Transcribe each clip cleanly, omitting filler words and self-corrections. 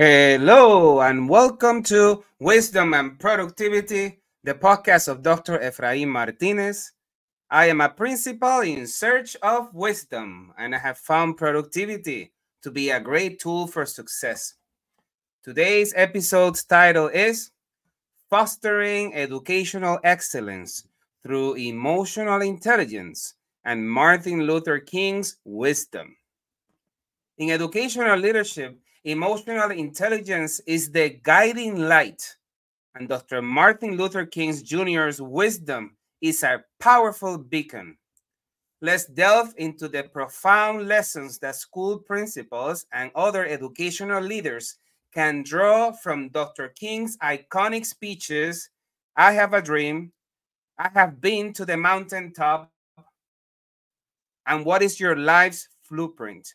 Hello and welcome to Wisdom and Productivity, the podcast of Dr. Efraín Martínez. I am a principal in search of wisdom, and I have found productivity to be a great tool for success. Today's episode's title is Fostering Educational Excellence Through Emotional Intelligence and Martin Luther King's Wisdom. In educational leadership, emotional intelligence is the guiding light, and Dr. Martin Luther King Jr.'s wisdom is a powerful beacon. Let's delve into the profound lessons that school principals and other educational leaders can draw from Dr. King's iconic speeches, I Have a Dream, I Have Been to the Mountaintop, and What Is Your Life's Blueprint?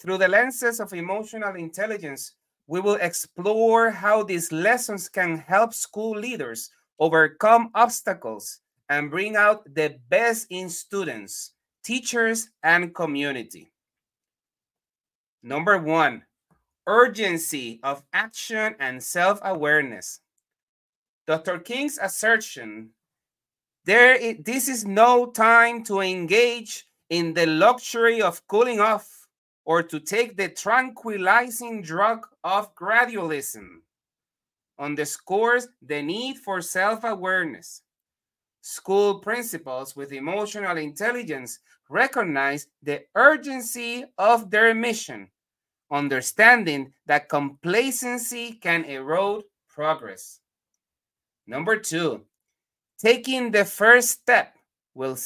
Through the lenses of emotional intelligence, we will explore how these lessons can help school leaders overcome obstacles and bring out the best in students, teachers, and community. Number one, urgency of action and self-awareness. Dr. King's assertion, this is no time to engage in the luxury of cooling off, or to take the tranquilizing drug of gradualism, underscores the need for self-awareness. School principals with emotional intelligence recognize the urgency of their mission, understanding that complacency can erode progress. Number two, taking the first step with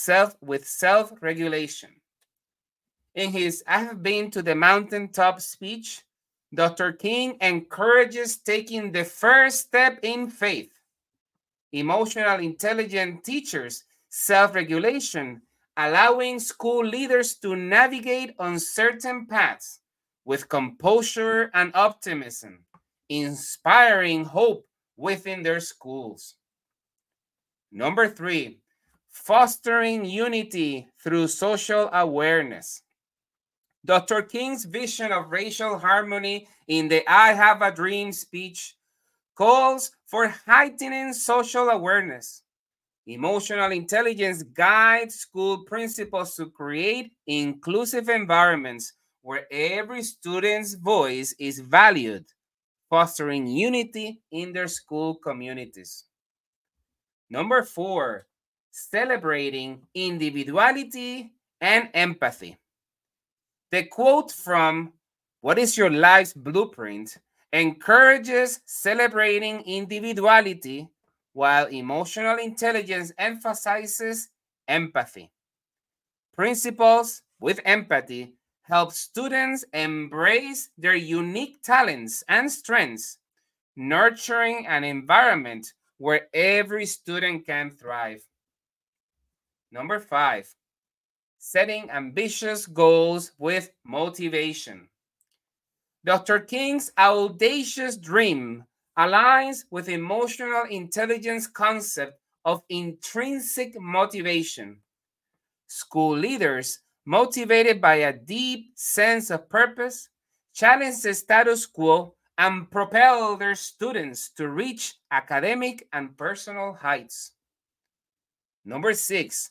self-regulation. In his I Have Been to the Mountaintop speech, Dr. King encourages taking the first step in faith, emotional intelligent teachers, self-regulation, allowing school leaders to navigate uncertain paths with composure and optimism, inspiring hope within their schools. Number three, fostering unity through social awareness. Dr. King's vision of racial harmony in the I Have a Dream speech calls for heightening social awareness. Emotional intelligence guides school principals to create inclusive environments where every student's voice is valued, fostering unity in their school communities. Number four, celebrating individuality and empathy. The quote from What Is Your Life's Blueprint encourages celebrating individuality, while emotional intelligence emphasizes empathy. Principles with empathy help students embrace their unique talents and strengths, nurturing an environment where every student can thrive. Number five, setting ambitious goals with motivation. Dr. King's audacious dream aligns with emotional intelligence concept of intrinsic motivation. School leaders, motivated by a deep sense of purpose, challenge the status quo and propel their students to reach academic and personal heights. Number six,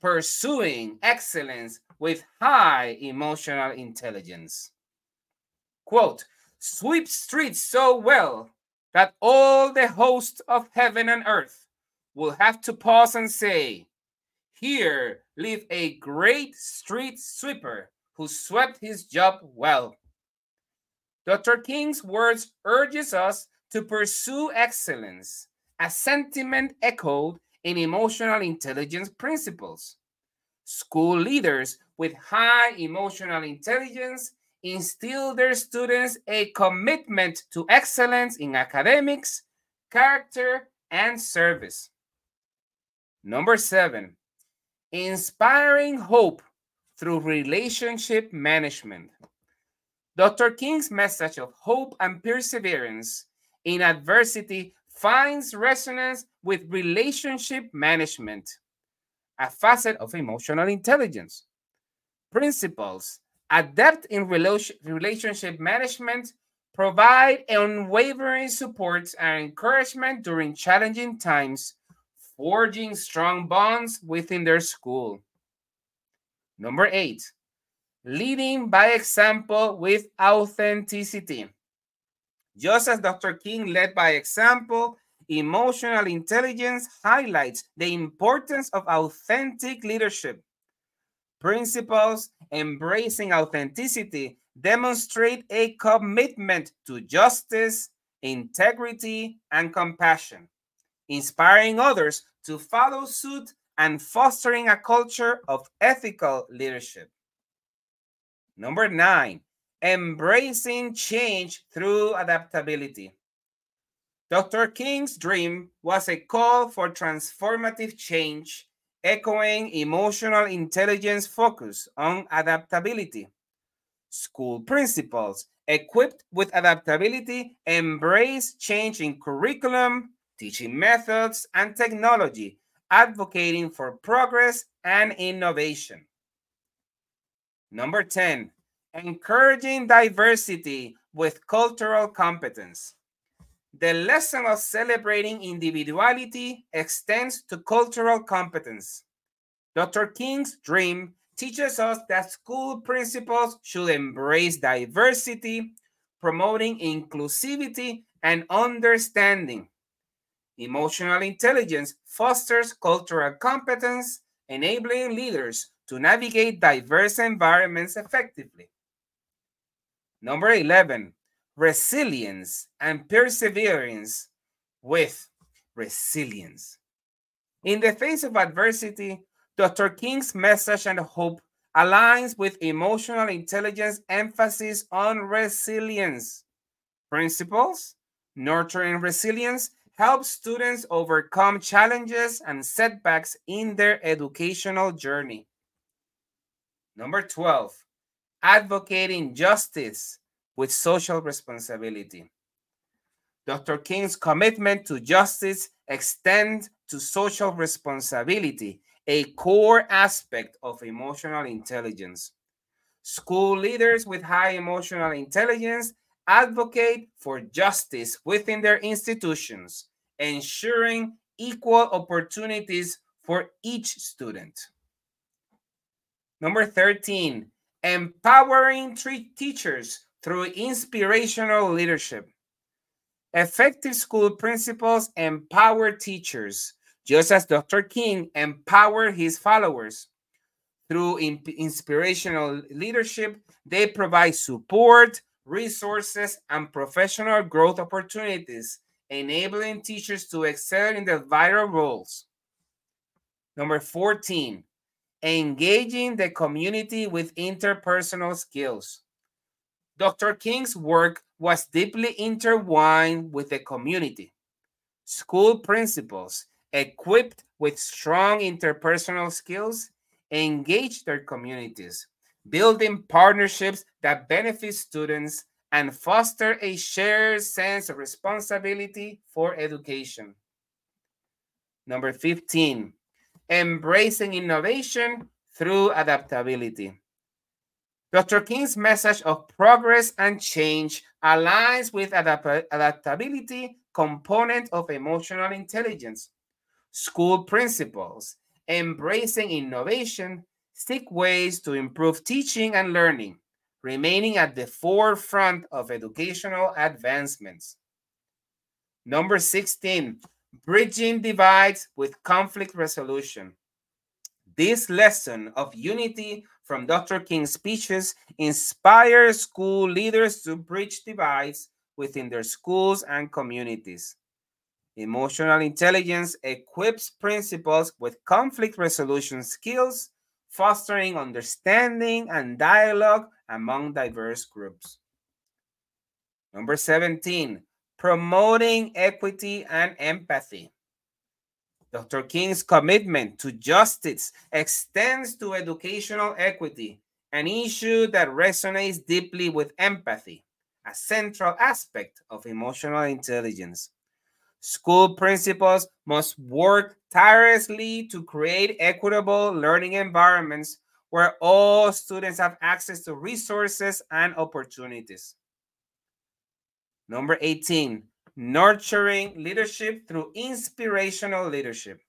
pursuing excellence with high emotional intelligence. Quote, sweep streets so well that all the hosts of heaven and earth will have to pause and say, here live a great street sweeper who swept his job well. Dr. King's words urges us to pursue excellence, a sentiment echoed in emotional intelligence principles. School leaders with high emotional intelligence instill their students a commitment to excellence in academics, character, and service. Number seven, inspiring hope through relationship management. Dr. King's message of hope and perseverance in adversity finds resonance with relationship management, a facet of emotional intelligence. Principals adept in relationship management Provide unwavering support and encouragement during challenging times, forging strong bonds within their school. Number 8, leading by example with authenticity. Just as Dr. King led by example, emotional intelligence highlights the importance of authentic leadership. Principles embracing authenticity demonstrate a commitment to justice, integrity, and compassion, inspiring others to follow suit and fostering a culture of ethical leadership. Number 9, embracing change through adaptability. Dr. King's dream was a call for transformative change, echoing emotional intelligence focus on adaptability. School principals equipped with adaptability embrace change in curriculum, teaching methods, and technology, advocating for progress and innovation. Number 10, encouraging diversity with cultural competence. The lesson of celebrating individuality extends to cultural competence. Dr. King's dream teaches us that school principals should embrace diversity, promoting inclusivity and understanding. Emotional intelligence fosters cultural competence, enabling leaders to navigate diverse environments effectively. Number 11, resilience and perseverance with resilience. In the face of adversity, Dr. King's message and hope aligns with emotional intelligence emphasis on resilience. Principles nurturing resilience help students overcome challenges and setbacks in their educational journey. Number 12, advocating justice with social responsibility. Dr. King's commitment to justice extends to social responsibility, a core aspect of emotional intelligence. School leaders with high emotional intelligence advocate for justice within their institutions, ensuring equal opportunities for each student. Number 13, empowering teachers through inspirational leadership. Effective school principals empower teachers, just as Dr. King empowered his followers. Through inspirational leadership, they provide support, resources, and professional growth opportunities, enabling teachers to excel in their vital roles. Number 14, engaging the community with interpersonal skills. Dr. King's work was deeply intertwined with the community. School principals, equipped with strong interpersonal skills, engage their communities, building partnerships that benefit students and foster a shared sense of responsibility for education. Number 15, embracing innovation through adaptability. Dr. King's message of progress and change aligns with adaptability component of emotional intelligence. School principals embracing innovation seek ways to improve teaching and learning, remaining at the forefront of educational advancements. Number 16, bridging divides with conflict resolution. This lesson of unity from Dr. King's speeches inspires school leaders to bridge divides within their schools and communities. Emotional intelligence equips principals with conflict resolution skills, fostering understanding and dialogue among diverse groups. Number 17, promoting equity and empathy. Dr. King's commitment to justice extends to educational equity, an issue that resonates deeply with empathy, a central aspect of emotional intelligence. School principals must work tirelessly to create equitable learning environments where all students have access to resources and opportunities. Number 18, nurturing leadership through inspirational leadership.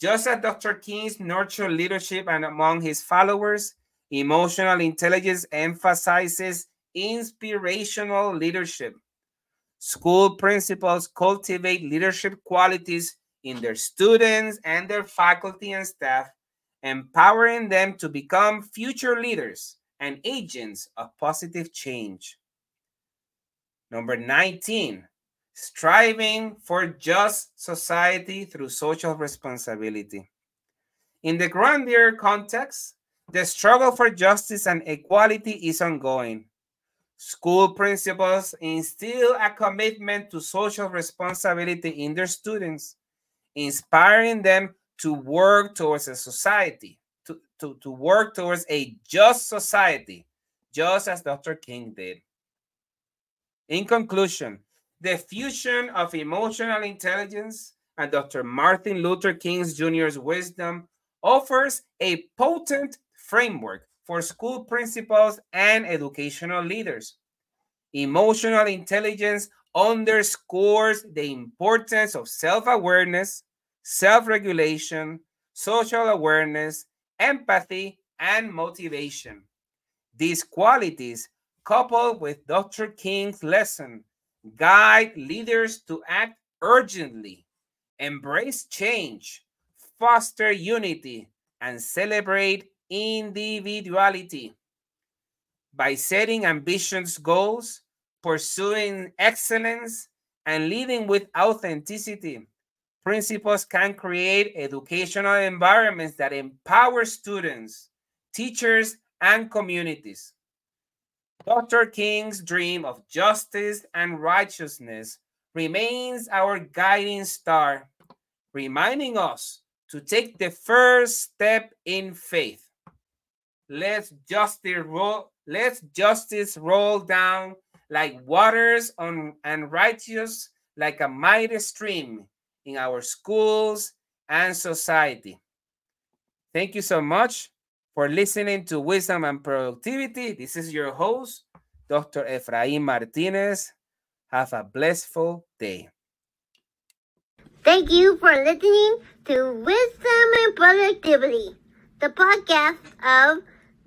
Just as Dr. King nurtured leadership and among his followers, emotional intelligence emphasizes inspirational leadership. School principals cultivate leadership qualities in their students and their faculty and staff, empowering them to become future leaders and agents of positive change. Number 19, striving for just society through social responsibility. In the grander context, the struggle for justice and equality is ongoing. School principals instill a commitment to social responsibility in their students, inspiring them to work towards a society, to work towards a just society, just as Dr. King did. In conclusion, the fusion of emotional intelligence and Dr. Martin Luther King Jr.'s wisdom offers a potent framework for school principals and educational leaders. Emotional intelligence underscores the importance of self-awareness, self-regulation, social awareness, empathy, and motivation. These qualities, coupled with Dr. King's lesson, guide leaders to act urgently, embrace change, foster unity, and celebrate individuality. By setting ambitious goals, pursuing excellence, and leading with authenticity, principals can create educational environments that empower students, teachers, and communities. Dr. King's dream of justice and righteousness remains our guiding star, reminding us to take the first step in faith. Let justice roll down like waters and righteous like a mighty stream in our schools and society. Thank you so much for listening to Wisdom and Productivity. This is your host, Dr. Efraín Martínez. Have a blissful day. Thank you for listening to Wisdom and Productivity, the podcast of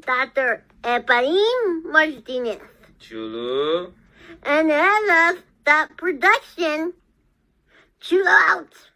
Dr. Efraín Martínez. Chulo. And I love that production. Chill out.